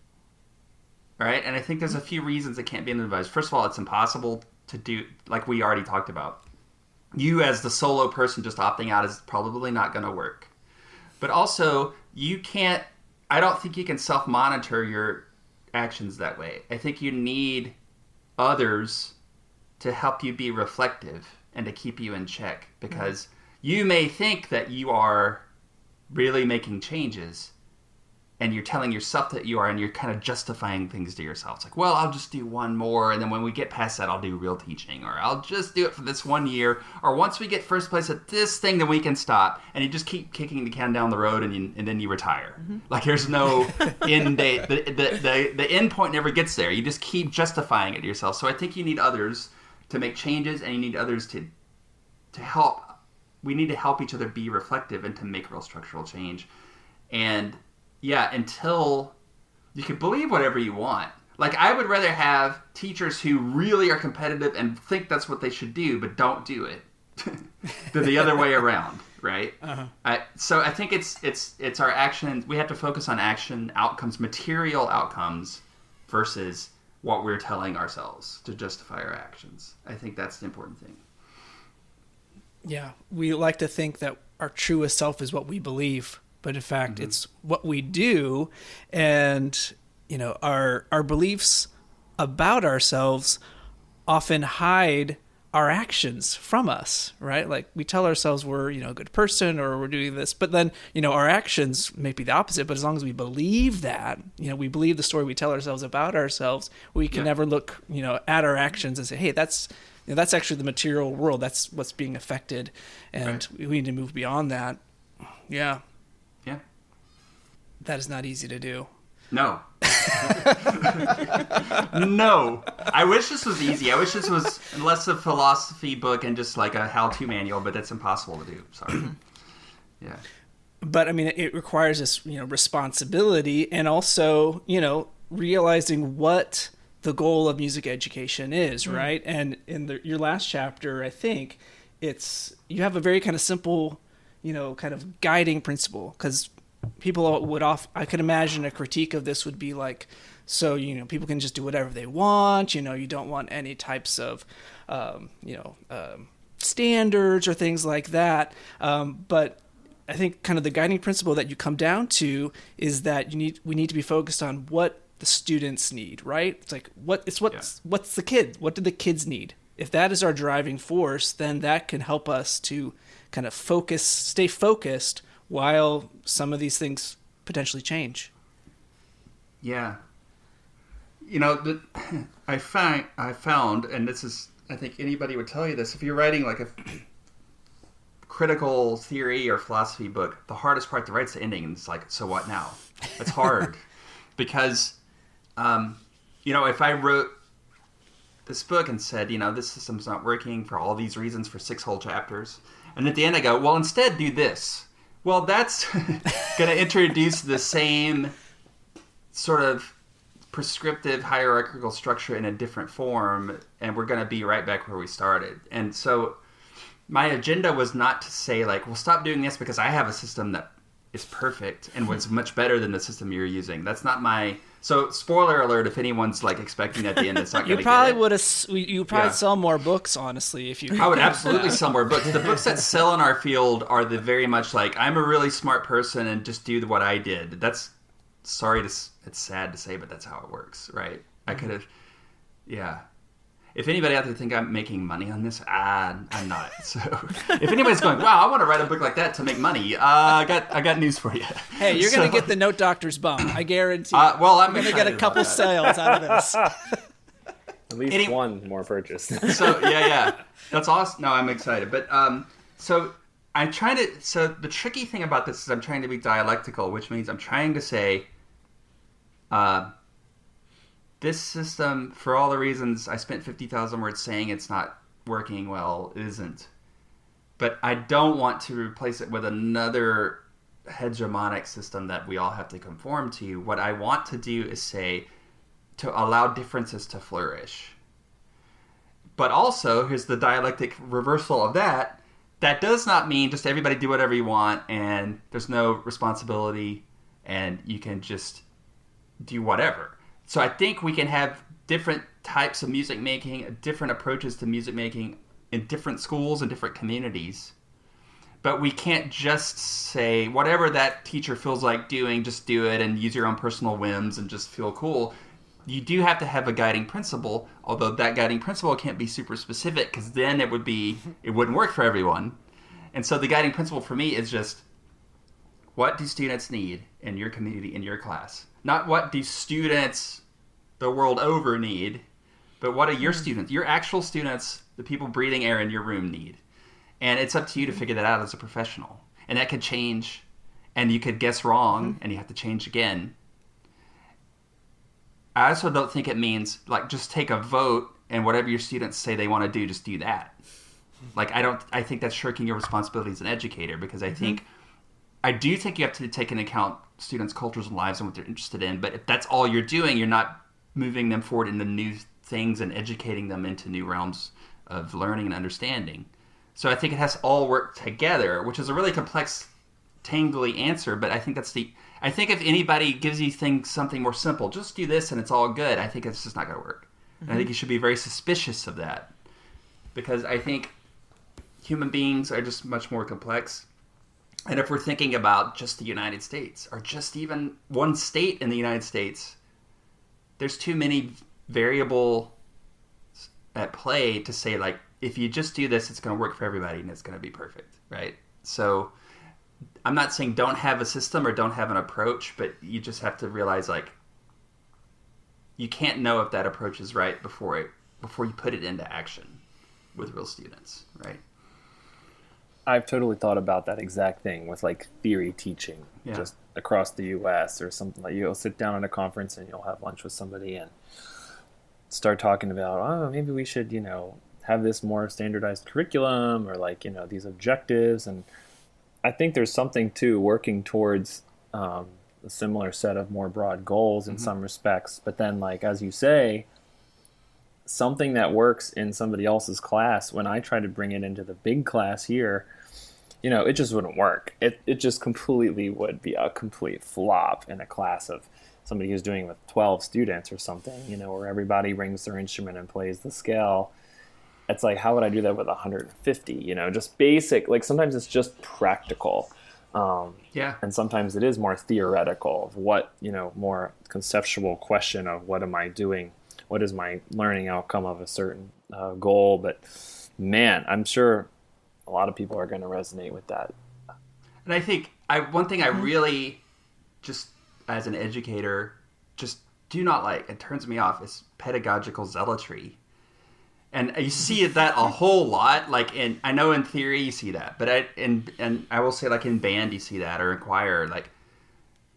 right? And I think there's a few reasons it can't be individualized. First of all, it's impossible to do, like we already talked about. You as the solo person just opting out is probably not going to work. But also, I don't think you can self-monitor your actions that way. I think you need others to help you be reflective and to keep you in check, because you may think that you are really making changes, and you're telling yourself that you are, and you're kind of justifying things to yourself. It's like, well, I'll just do one more, and then when we get past that, I'll do real teaching, or I'll just do it for this 1 year, or once we get first place at this thing, then we can stop. And you just keep kicking the can down the road, and then you retire. Mm-hmm. Like, there's no end date. The end point never gets there. You just keep justifying it to yourself. So I think you need others to make changes, and you need others to help. We need to help each other be reflective and to make real structural change. And until you can believe whatever you want. Like, I would rather have teachers who really are competitive and think that's what they should do, but don't do it than the other way around. Right. Uh-huh. So I think it's our action. We have to focus on action outcomes, material outcomes, versus what we're telling ourselves to justify our actions. I think that's the important thing. Yeah, we like to think that our truest self is what we believe, but in fact, it's what we do, and you know, our beliefs about ourselves often hide our actions from us, right? Like we tell ourselves we're, a good person or we're doing this, but then, our actions may be the opposite, but as long as we believe that, we believe the story we tell ourselves about ourselves, we can never look, at our actions and say, hey, that's, that's actually the material world. That's what's being affected. And right. we need to move beyond that. Yeah. Yeah. That is not easy to do. No. No. I wish this was easy. I wish this was less a philosophy book and just like a how-to manual, but that's impossible to do. Sorry. Yeah. But I mean, it requires this, responsibility and also, realizing what the goal of music education is, mm-hmm. right? And in your last chapter, I think you have a very kind of simple, kind of guiding principle, because people would I could imagine a critique of this would be like, so, people can just do whatever they want, you don't want any types of, standards or things like that. But I think kind of the guiding principle that you come down to is that we need to be focused on what the students need, right? It's like, what's the kid? What do the kids need? If that is our driving force, then that can help us to kind of stay focused while some of these things potentially change. Yeah. I found, and this is, I think anybody would tell you this, if you're writing like a critical theory or philosophy book, the hardest part to write is the ending. And it's like, so what now? It's hard because, if I wrote this book and said, this system's not working for all these reasons for 6 whole chapters. And at the end I go, well, instead do this. Well, that's going to introduce the same sort of prescriptive hierarchical structure in a different form, and we're going to be right back where we started. And so my agenda was not to say, like, well, stop doing this because I have a system that is perfect and was much better than the system you're using. That's not my... So, spoiler alert, if anyone's, like, expecting at the end, it's not going to You probably sell more books, honestly, if you... I would absolutely sell more books. The books that sell in our field are the very much, like, I'm a really smart person and just do what I did. That's... it's sad to say, but that's how it works, right? I could have... Yeah. If anybody out there think I'm making money on this, I'm not. So if anybody's going, wow, I want to write a book like that to make money, I got news for you. Hey, you're going to get the note doctor's bump. I guarantee you. Well, I'm going to get a couple sales out of this. At least one more purchase. So yeah. That's awesome. No, I'm excited. But so the tricky thing about this is I'm trying to be dialectical, which means I'm trying to say, this system, for all the reasons I spent 50,000 words saying it's not working well, isn't. But I don't want to replace it with another hegemonic system that we all have to conform to. What I want to do is say, to allow differences to flourish. But also, here's the dialectic reversal of that. That does not mean just everybody do whatever you want and there's no responsibility and you can just do whatever. So I think we can have different types of music making, different approaches to music making in different schools and different communities. But we can't just say, whatever that teacher feels like doing, just do it and use your own personal whims and just feel cool. You do have to have a guiding principle, although that guiding principle can't be super specific because then it wouldn't work for everyone. And so the guiding principle for me is just, what do students need in your community, in your class? Not what do students the world over need, but what are your students, your actual students, the people breathing air in your room need. And it's up to you to figure that out as a professional. And that could change, and you could guess wrong, and you have to change again. I also don't think it means, like, just take a vote, and whatever your students say they want to do, just do that. Like, I think that's shirking your responsibility as an educator, because I do think you have to take into account students' cultures and lives and what they're interested in, but if that's all you're doing, you're not moving them forward into new things and educating them into new realms of learning and understanding. So I think it has to all work together, which is a really complex, tangly answer, but I think I think if anybody gives you things something more simple, just do this and it's all good, I think it's just not going to work. Mm-hmm. And I think you should be very suspicious of that, because I think human beings are just much more complex. And if we're thinking about just the United States or just even one state in the United States, there's too many variable at play to say, like, if you just do this, it's going to work for everybody and it's going to be perfect, right? So I'm not saying don't have a system or don't have an approach, but you just have to realize, like, you can't know if that approach is right before you put it into action with real students, right? I've totally thought about that exact thing with, like, theory teaching, yeah, just across the U.S. or something. Like, you'll sit down at a conference and you'll have lunch with somebody and start talking about, oh, maybe we should, you know, have this more standardized curriculum, or, like, you know, these objectives. And I think there's something to working towards a similar set of more broad goals in mm-hmm. some respects. But then, like, as you say, something that works in somebody else's class, when I try to bring it into the big class here, you know, it just wouldn't work. It just completely would be a complete flop in a class of somebody who's doing it with 12 students or something, you know, where everybody rings their instrument and plays the scale. It's like, how would I do that with 150, you know, just basic, like, sometimes it's just practical. Yeah. And sometimes it is more theoretical of what, you know, more conceptual question of what am I doing? What is my learning outcome of a certain goal? But, man, I'm sure a lot of people are going to resonate with that. And I think one thing I really just, as an educator, just do not like, it turns me off, is pedagogical zealotry. And you see that a whole lot, like, in, I know in theory you see that, but I will say, like, in band you see that, or in choir, like,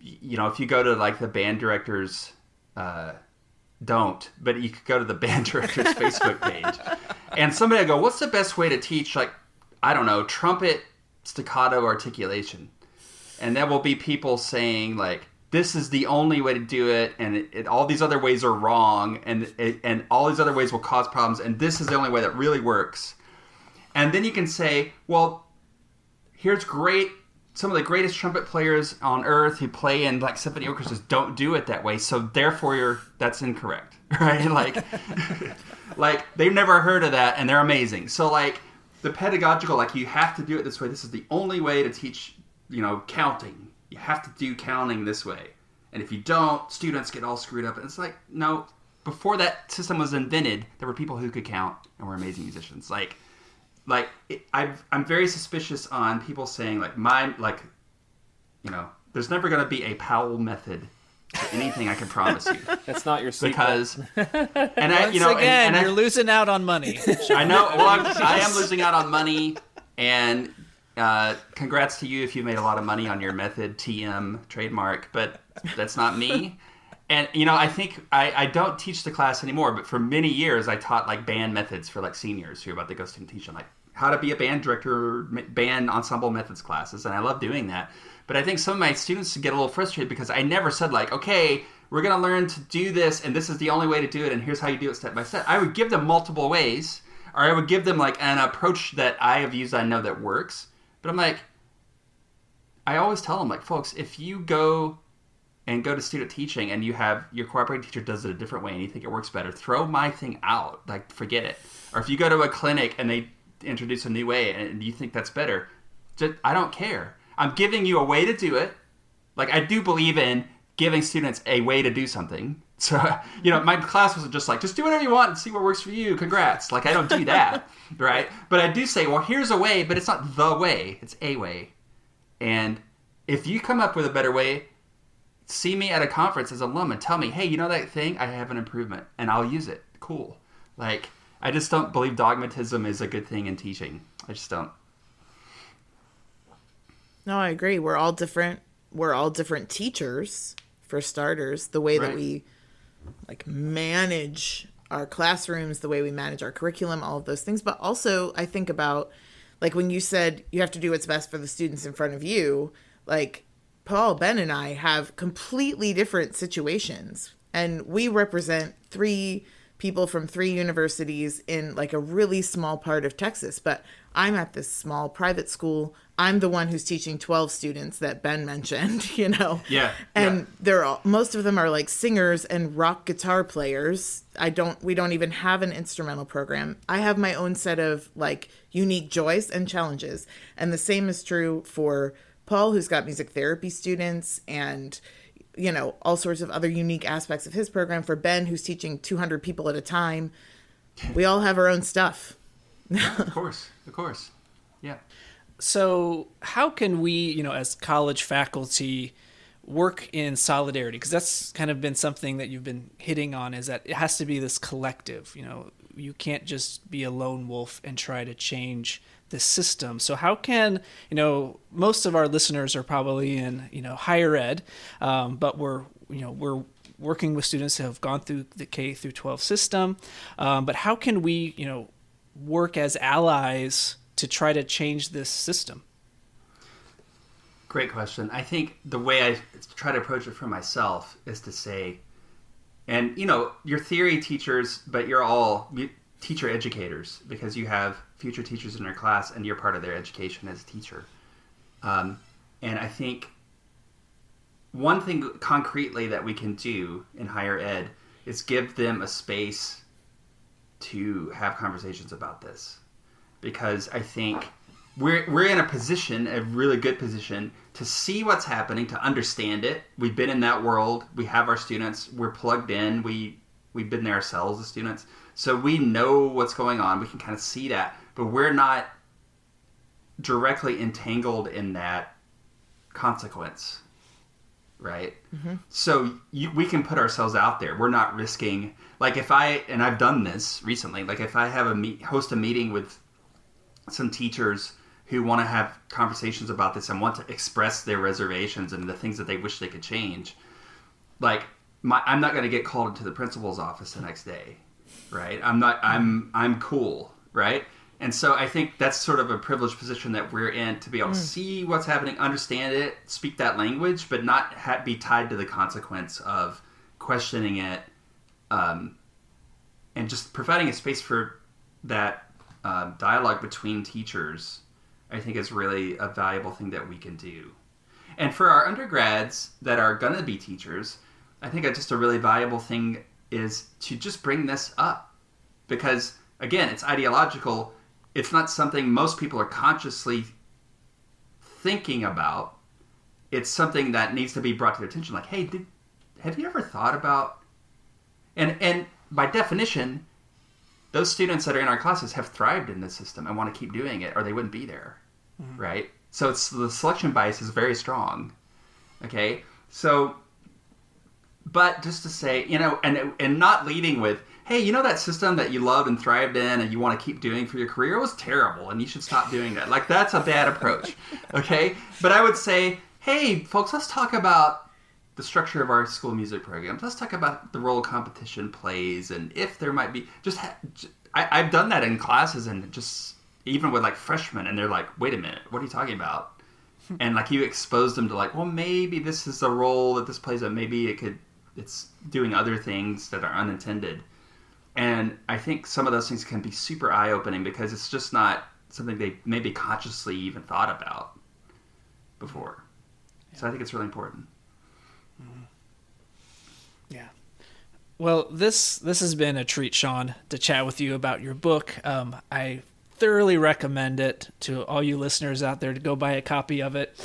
you know, if you go to, like, the band director's, but you could go to the band director's Facebook page, and somebody will go, what's the best way to teach, like, I don't know, trumpet staccato articulation? And there will be people saying, like, this is the only way to do it, and all these other ways are wrong, and all these other ways will cause problems, and this is the only way that really works. And then you can say, well, here's some of the greatest trumpet players on earth who play in, like, symphony orchestras don't do it that way, so therefore that's incorrect, right? Like, like, they've never heard of that, and they're amazing. So, like, the pedagogical, like, you have to do it this way. This is the only way to teach, you know, counting. You have to do counting this way. And if you don't, students get all screwed up. And it's like, no, before that system was invented, there were people who could count and were amazing musicians. I'm very suspicious on people saying, like, you know, there's never going to be a Powell method to anything, I can promise you. That's not your secret. Because, and I, you know, again, and you're losing out on money. I know. Well, I am losing out on money, and congrats to you if you made a lot of money on your method, TM trademark, but that's not me. And, you know, I think I don't teach the class anymore, but for many years I taught, like, band methods for, like, seniors who are about to go student teaching, like, how to be a band director, band ensemble methods classes, and I love doing that. But I think some of my students get a little frustrated because I never said, like, okay, we're going to learn to do this, and this is the only way to do it, and here's how you do it step by step. I would give them multiple ways, or I would give them, like, an approach that I have used, I know that works. But I'm like, I always tell them, like, folks, if you go to student teaching and you have your cooperating teacher does it a different way and you think it works better, throw my thing out, like, forget it. Or if you go to a clinic and they introduce a new way and you think that's better, just, I don't care. I'm giving you a way to do it. Like, I do believe in giving students a way to do something. So, you know, my class wasn't just like, just do whatever you want and see what works for you. Congrats. Like, I don't do that, right? But I do say, well, here's a way, but it's not the way. It's a way. And if you come up with a better way, see me at a conference as an alum and tell me, hey, you know that thing? I have an improvement, and I'll use it. Cool. Like, I just don't believe dogmatism is a good thing in teaching. I just don't. No, I agree. We're all different. We're all different teachers, for starters. The way that we... like, manage our classrooms, the way we manage our curriculum, all of those things. But also, I think about, like, when you said you have to do what's best for the students in front of you, like, Paul, Ben, and I have completely different situations. And we represent three people from three universities in, like, a really small part of Texas. But I'm at this small private school. I'm the one who's teaching 12 students that Ben mentioned, you know? Yeah. And they're all, most of them are, like, singers and rock guitar players. We don't even have an instrumental program. I have my own set of, like, unique joys and challenges. And the same is true for Paul, who's got music therapy students, and you know, all sorts of other unique aspects of his program. For Ben, who's teaching 200 people at a time, we all have our own stuff. Yeah, of course. Yeah. So how can we, you know, as college faculty, work in solidarity? Because that's kind of been something that you've been hitting on, is that it has to be this collective. You know, you can't just be a lone wolf and try to change the system. So how can, you know, most of our listeners are probably in, you know, higher ed, but we're working with students who have gone through the K through 12 system. But how can we, you know, work as allies to try to change this system? Great question. I think the way I try to approach it for myself is to say, and you know, you're theory teachers, but you're all teacher educators, because you have future teachers in your class and you're part of their education as a teacher. And I think one thing concretely that we can do in higher ed is give them a space to have conversations about this. Because I think we're in a really good position, to see what's happening, to understand it. We've been in that world. We have our students. We're plugged in. We've been there ourselves as students. So we know what's going on. We can kind of see that. But we're not directly entangled in that consequence, right? Mm-hmm. So we can put ourselves out there. We're not risking... Like if I... And I've done this recently. Like if I have host a meeting with some teachers who want to have conversations about this and want to express their reservations and the things that they wish they could change, like I'm not going to get called into the principal's office the next day, right? I'm cool, right? And so I think that's sort of a privileged position that we're in, to be able to see what's happening, understand it, speak that language, but not be tied to the consequence of questioning it, and just providing a space for that dialogue between teachers, I think, is really a valuable thing that we can do. And for our undergrads that are going to be teachers, I think just a really valuable thing is to just bring this up. Because, again, it's ideological. It's not something most people are consciously thinking about. It's something that needs to be brought to their attention. Like, hey, have you ever thought about... And by definition... Those students that are in our classes have thrived in this system and want to keep doing it, or they wouldn't be there, mm-hmm. right? So the selection bias is very strong, okay? So, but just to say, you know, and not leading with, hey, you know that system that you loved and thrived in and you want to keep doing for your career? It was terrible, and you should stop doing that. Like, that's a bad approach, okay? But I would say, hey, folks, let's talk about the structure of our school music program. Let's talk about the role competition plays, and if there might be I've done that in classes, and just even with like freshmen, and they're like, wait a minute, what are you talking about? And like you expose them to like, well, maybe this is the role that this plays, and maybe it's doing other things that are unintended. And I think some of those things can be super eye-opening, because it's just not something they maybe consciously even thought about before. So I think it's really important. Yeah. Well, this has been a treat, Sean, to chat with you about your book. I thoroughly recommend it to all you listeners out there, to go buy a copy of it.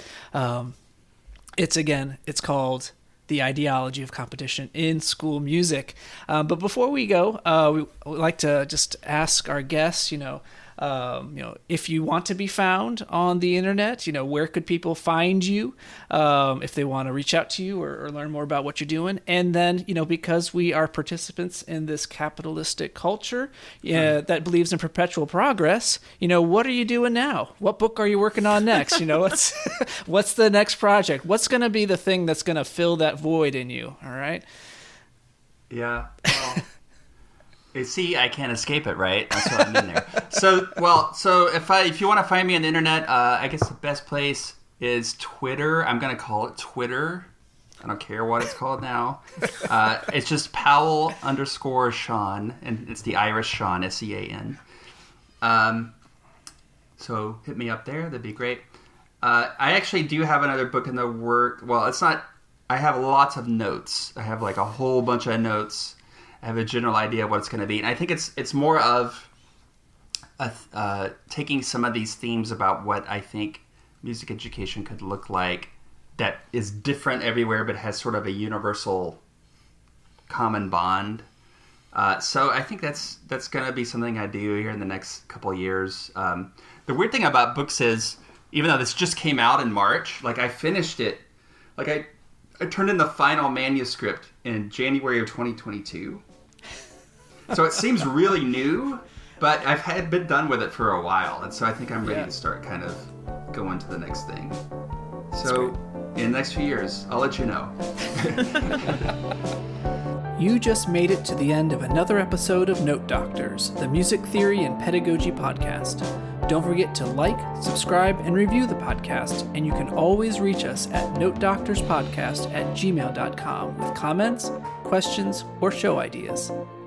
It's called The Ideology of Competition in School Music. But before we go, we like to just ask our guests, if you want to be found on the internet, where could people find you if they want to reach out to you or learn more about what you're doing? And then, because we are participants in this capitalistic culture that believes in perpetual progress, what are you doing now? What book are you working on next? What's the next project? What's going to be the thing that's going to fill that void in you? All right. Yeah. Well. See, I can't escape it, right? That's why I'm in there. So if you want to find me on the internet, I guess the best place is Twitter. I'm going to call it Twitter. I don't care what it's called now. It's just Powell_Sean, and it's the Irish Sean, S-E-A-N. So hit me up there. That'd be great. I actually do have another book in the work. Well, it's not... I have lots of notes. I have like a whole bunch of notes. I have a general idea of what it's going to be. And I think it's more of taking some of these themes about what I think music education could look like that is different everywhere but has sort of a universal common bond. So I think that's going to be something I do here in the next couple of years. The weird thing about books is, even though this just came out in March, like I finished it, like I turned in the final manuscript in January of 2022. So it seems really new, but I've had been done with it for a while. And so I think I'm ready to start kind of going to the next thing. So in the next few years, I'll let you know. You just made it to the end of another episode of Note Doctors, the music theory and pedagogy podcast. Don't forget to like, subscribe, and review the podcast, and you can always reach us at notedoctorspodcast@gmail.com with comments, questions, or show ideas.